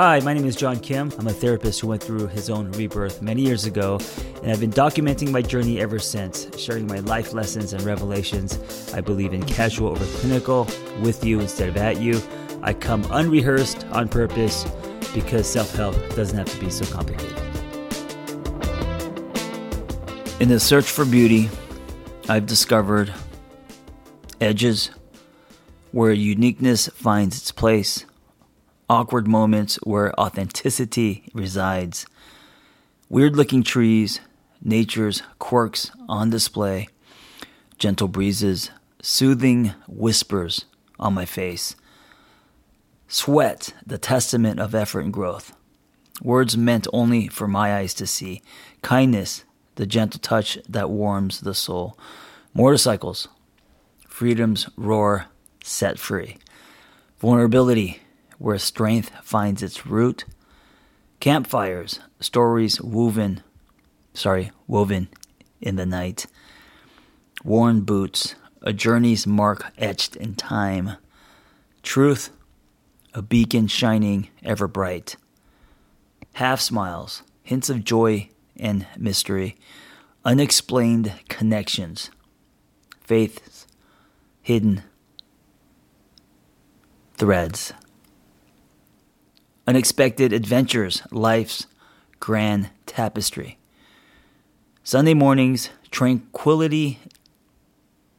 Hi, my name is John Kim. I'm a therapist who went through his own rebirth many years ago, and I've been documenting my journey ever since, sharing my life lessons and revelations. I believe in casual over clinical, with you instead of at you. I come unrehearsed on purpose because self-help doesn't have to be so complicated. In the search for beauty, I've discovered edges where uniqueness finds its place. Awkward moments where authenticity resides. Weird-looking trees, nature's quirks on display. Gentle breezes, soothing whispers on my face. Sweat, the testament of effort and growth. Words meant only for my eyes to see. Kindness, the gentle touch that warms the soul. Motorcycles, freedom's roar set free. Vulnerability, where strength finds its root. Campfires, stories woven in the night. Worn boots, a journey's mark etched in time. Truth, a beacon shining ever bright. Half smiles, hints of joy and mystery. Unexplained connections. Faith's hidden threads. Unexpected adventures, life's grand tapestry. Sunday mornings, tranquility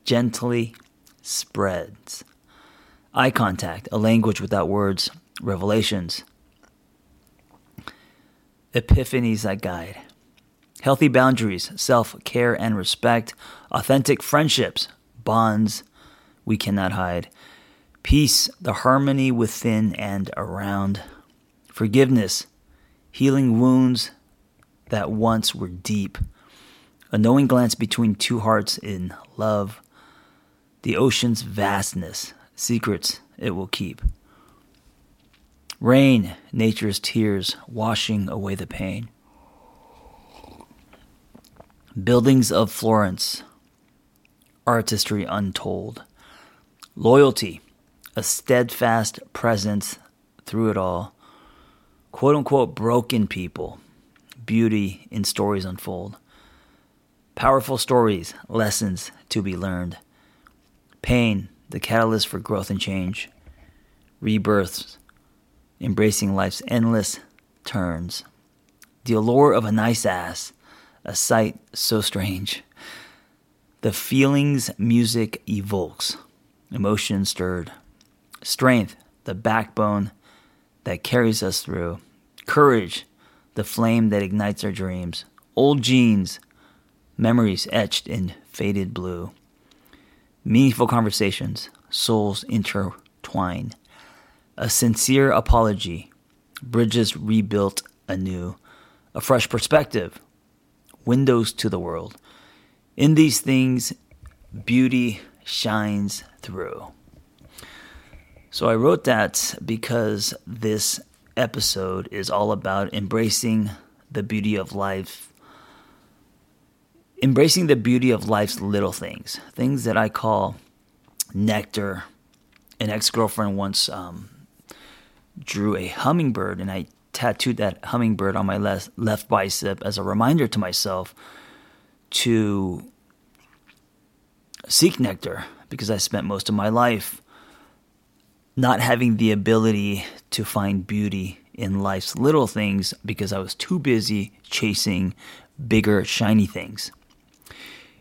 gently spreads. Eye contact, a language without words, revelations. Epiphanies that guide. Healthy boundaries, self-care and respect. Authentic friendships, bonds we cannot hide. Peace, the harmony within and around. Forgiveness, healing wounds that once were deep. A knowing glance between two hearts in love. The ocean's vastness, secrets it will keep. Rain, nature's tears, washing away the pain. Buildings of Florence, artistry untold. Loyalty, a steadfast presence through it all. Quote-unquote broken people, beauty in stories unfold. Powerful stories, lessons to be learned. Pain, the catalyst for growth and change. Rebirths, embracing life's endless turns. The allure of a nice ass, a sight so strange. The feelings music evokes, emotion stirred. Strength, the backbone that carries us through. Courage, the flame that ignites our dreams. Old jeans, memories etched in faded blue. Meaningful conversations, souls intertwine. A sincere apology, bridges rebuilt anew. A fresh perspective, windows to the world. In these things, beauty shines through. So I wrote that because this episode is all about embracing the beauty of life, embracing the beauty of life's little things, things that I call nectar. An ex-girlfriend once drew a hummingbird, and I tattooed that hummingbird on my left bicep as a reminder to myself to seek nectar, because I spent most of my life not having the ability to find beauty in life's little things because I was too busy chasing bigger, shiny things.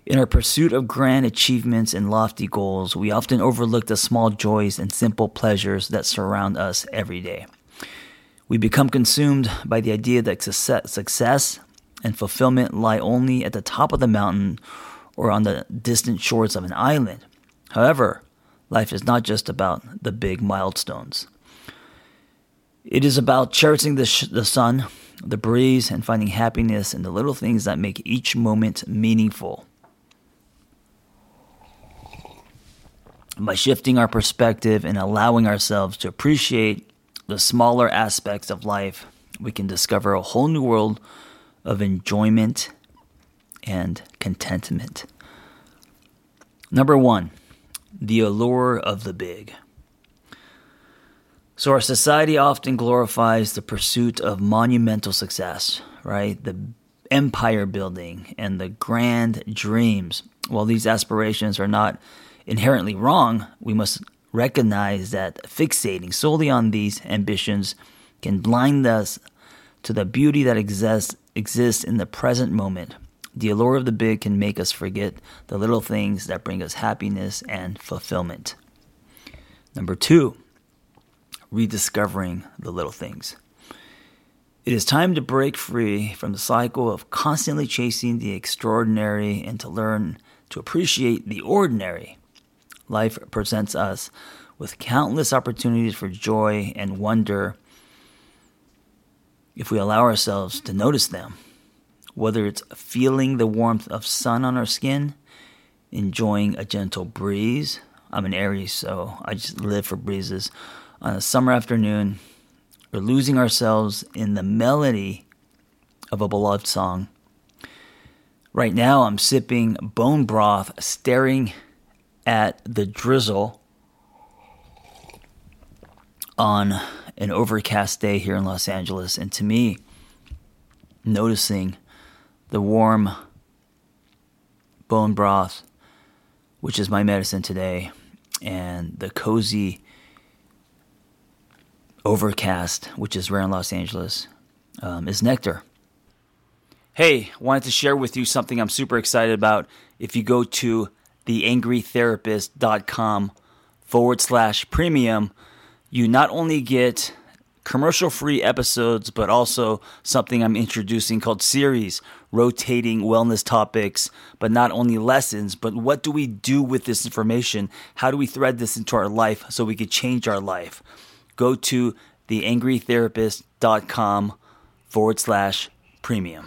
In our pursuit of grand achievements and lofty goals, we often overlook the small joys and simple pleasures that surround us every day. We become consumed by the idea that success and fulfillment lie only at the top of the mountain or on the distant shores of an island. However, life is not just about the big milestones. It is about cherishing the sun, the breeze, and finding happiness in the little things that make each moment meaningful. By shifting our perspective and allowing ourselves to appreciate the smaller aspects of life, we can discover a whole new world of enjoyment and contentment. Number 1. The allure of the big. So our society often glorifies the pursuit of monumental success, right? The empire building and the grand dreams. While these aspirations are not inherently wrong, we must recognize that fixating solely on these ambitions can blind us to the beauty that exists in the present moment. The allure of the big can make us forget the little things that bring us happiness and fulfillment. 2, rediscovering the little things. It is time to break free from the cycle of constantly chasing the extraordinary and to learn to appreciate the ordinary. Life presents us with countless opportunities for joy and wonder if we allow ourselves to notice them. Whether it's feeling the warmth of sun on our skin, enjoying a gentle breeze. I'm an Aries, so I just live for breezes. On a summer afternoon, or losing ourselves in the melody of a beloved song. Right now, I'm sipping bone broth, staring at the drizzle on an overcast day here in Los Angeles. And to me, noticing the warm bone broth, which is my medicine today, and the cozy overcast, which is rare in Los Angeles, is nectar. Hey, wanted to share with you something I'm super excited about. If you go to theangrytherapist.com /premium, you not only get commercial-free episodes, but also something I'm introducing called series, rotating wellness topics, but not only lessons, but what do we do with this information? How do we thread this into our life so we could change our life? Go to theangrytherapist.com /premium.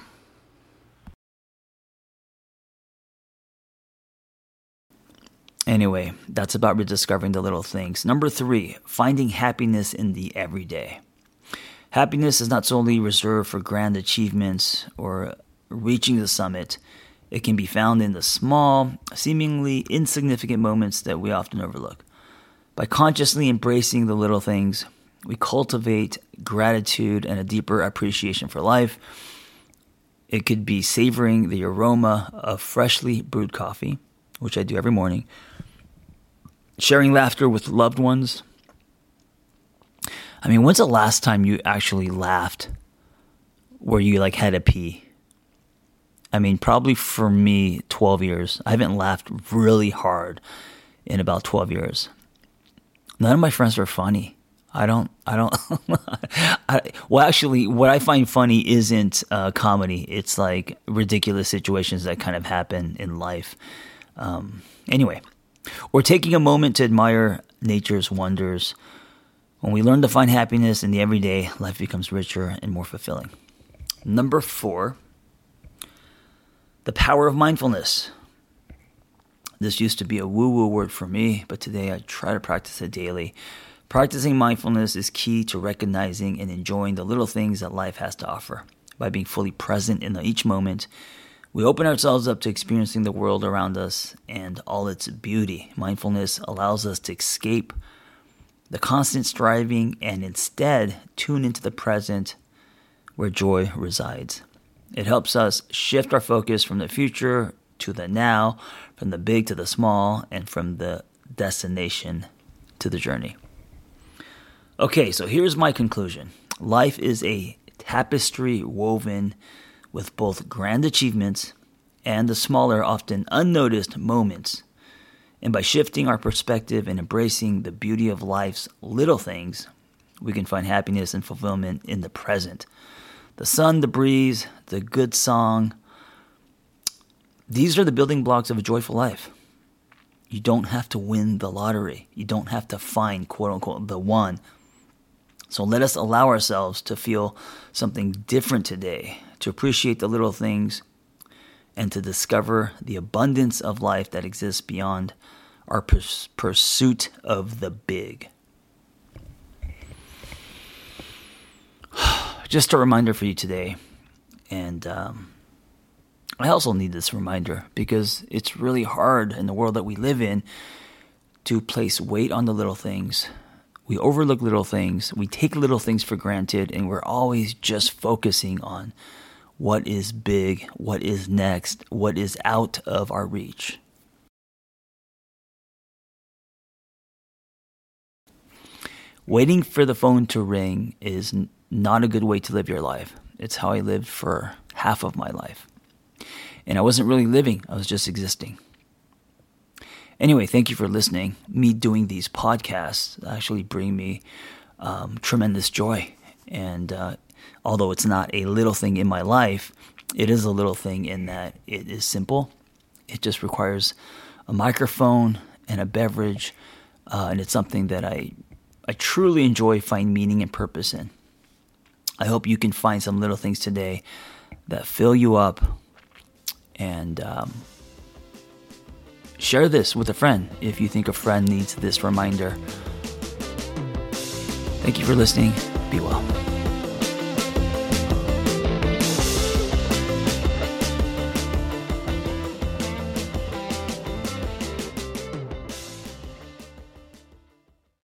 Anyway, that's about rediscovering the little things. 3, finding happiness in the everyday. Happiness is not solely reserved for grand achievements or reaching the summit. It can be found in the small, seemingly insignificant moments that we often overlook. By consciously embracing the little things, we cultivate gratitude and a deeper appreciation for life. It could be savoring the aroma of freshly brewed coffee, which I do every morning, sharing laughter with loved ones. I mean, when's the last time you actually laughed where you like had a pee? I mean, probably for me, 12 years. I haven't laughed really hard in about 12 years. None of my friends are funny. Well, actually, what I find funny isn't comedy. It's like ridiculous situations that kind of happen in life. Anyway, or taking a moment to admire nature's wonders. When we learn to find happiness in the everyday, life becomes richer and more fulfilling. 4, the power of mindfulness. This used to be a woo-woo word for me, but today I try to practice it daily. Practicing mindfulness is key to recognizing and enjoying the little things that life has to offer. By being fully present in each moment, we open ourselves up to experiencing the world around us and all its beauty. Mindfulness allows us to escape the constant striving and instead tune into the present where joy resides. It helps us shift our focus from the future to the now, from the big to the small, and from the destination to the journey. Okay, so here's my conclusion. Life is a tapestry woven with both grand achievements and the smaller, often unnoticed moments. And by shifting our perspective and embracing the beauty of life's little things, we can find happiness and fulfillment in the present. The sun, the breeze, the good song, these are the building blocks of a joyful life. You don't have to win the lottery. You don't have to find, quote unquote, the one. So let us allow ourselves to feel something different today, to appreciate the little things, and to discover the abundance of life that exists beyond our pursuit of the big. Just a reminder for you today. And, I also need this reminder because it's really hard in the world that we live in to place weight on the little things We overlook little things, we take little things for granted, and we're always just focusing on what is big, what is next, what is out of our reach. Waiting for the phone to ring is not a good way to live your life. It's how I lived for half of my life. And I wasn't really living, I was just existing. Anyway, thank you for listening. Me doing these podcasts actually bring me tremendous joy. And although it's not a little thing in my life, it is a little thing in that it is simple. It just requires a microphone and a beverage, and it's something that I truly enjoy, find meaning and purpose in. I hope you can find some little things today that fill you up, and share this with a friend if you think a friend needs this reminder. Thank you for listening. Be well.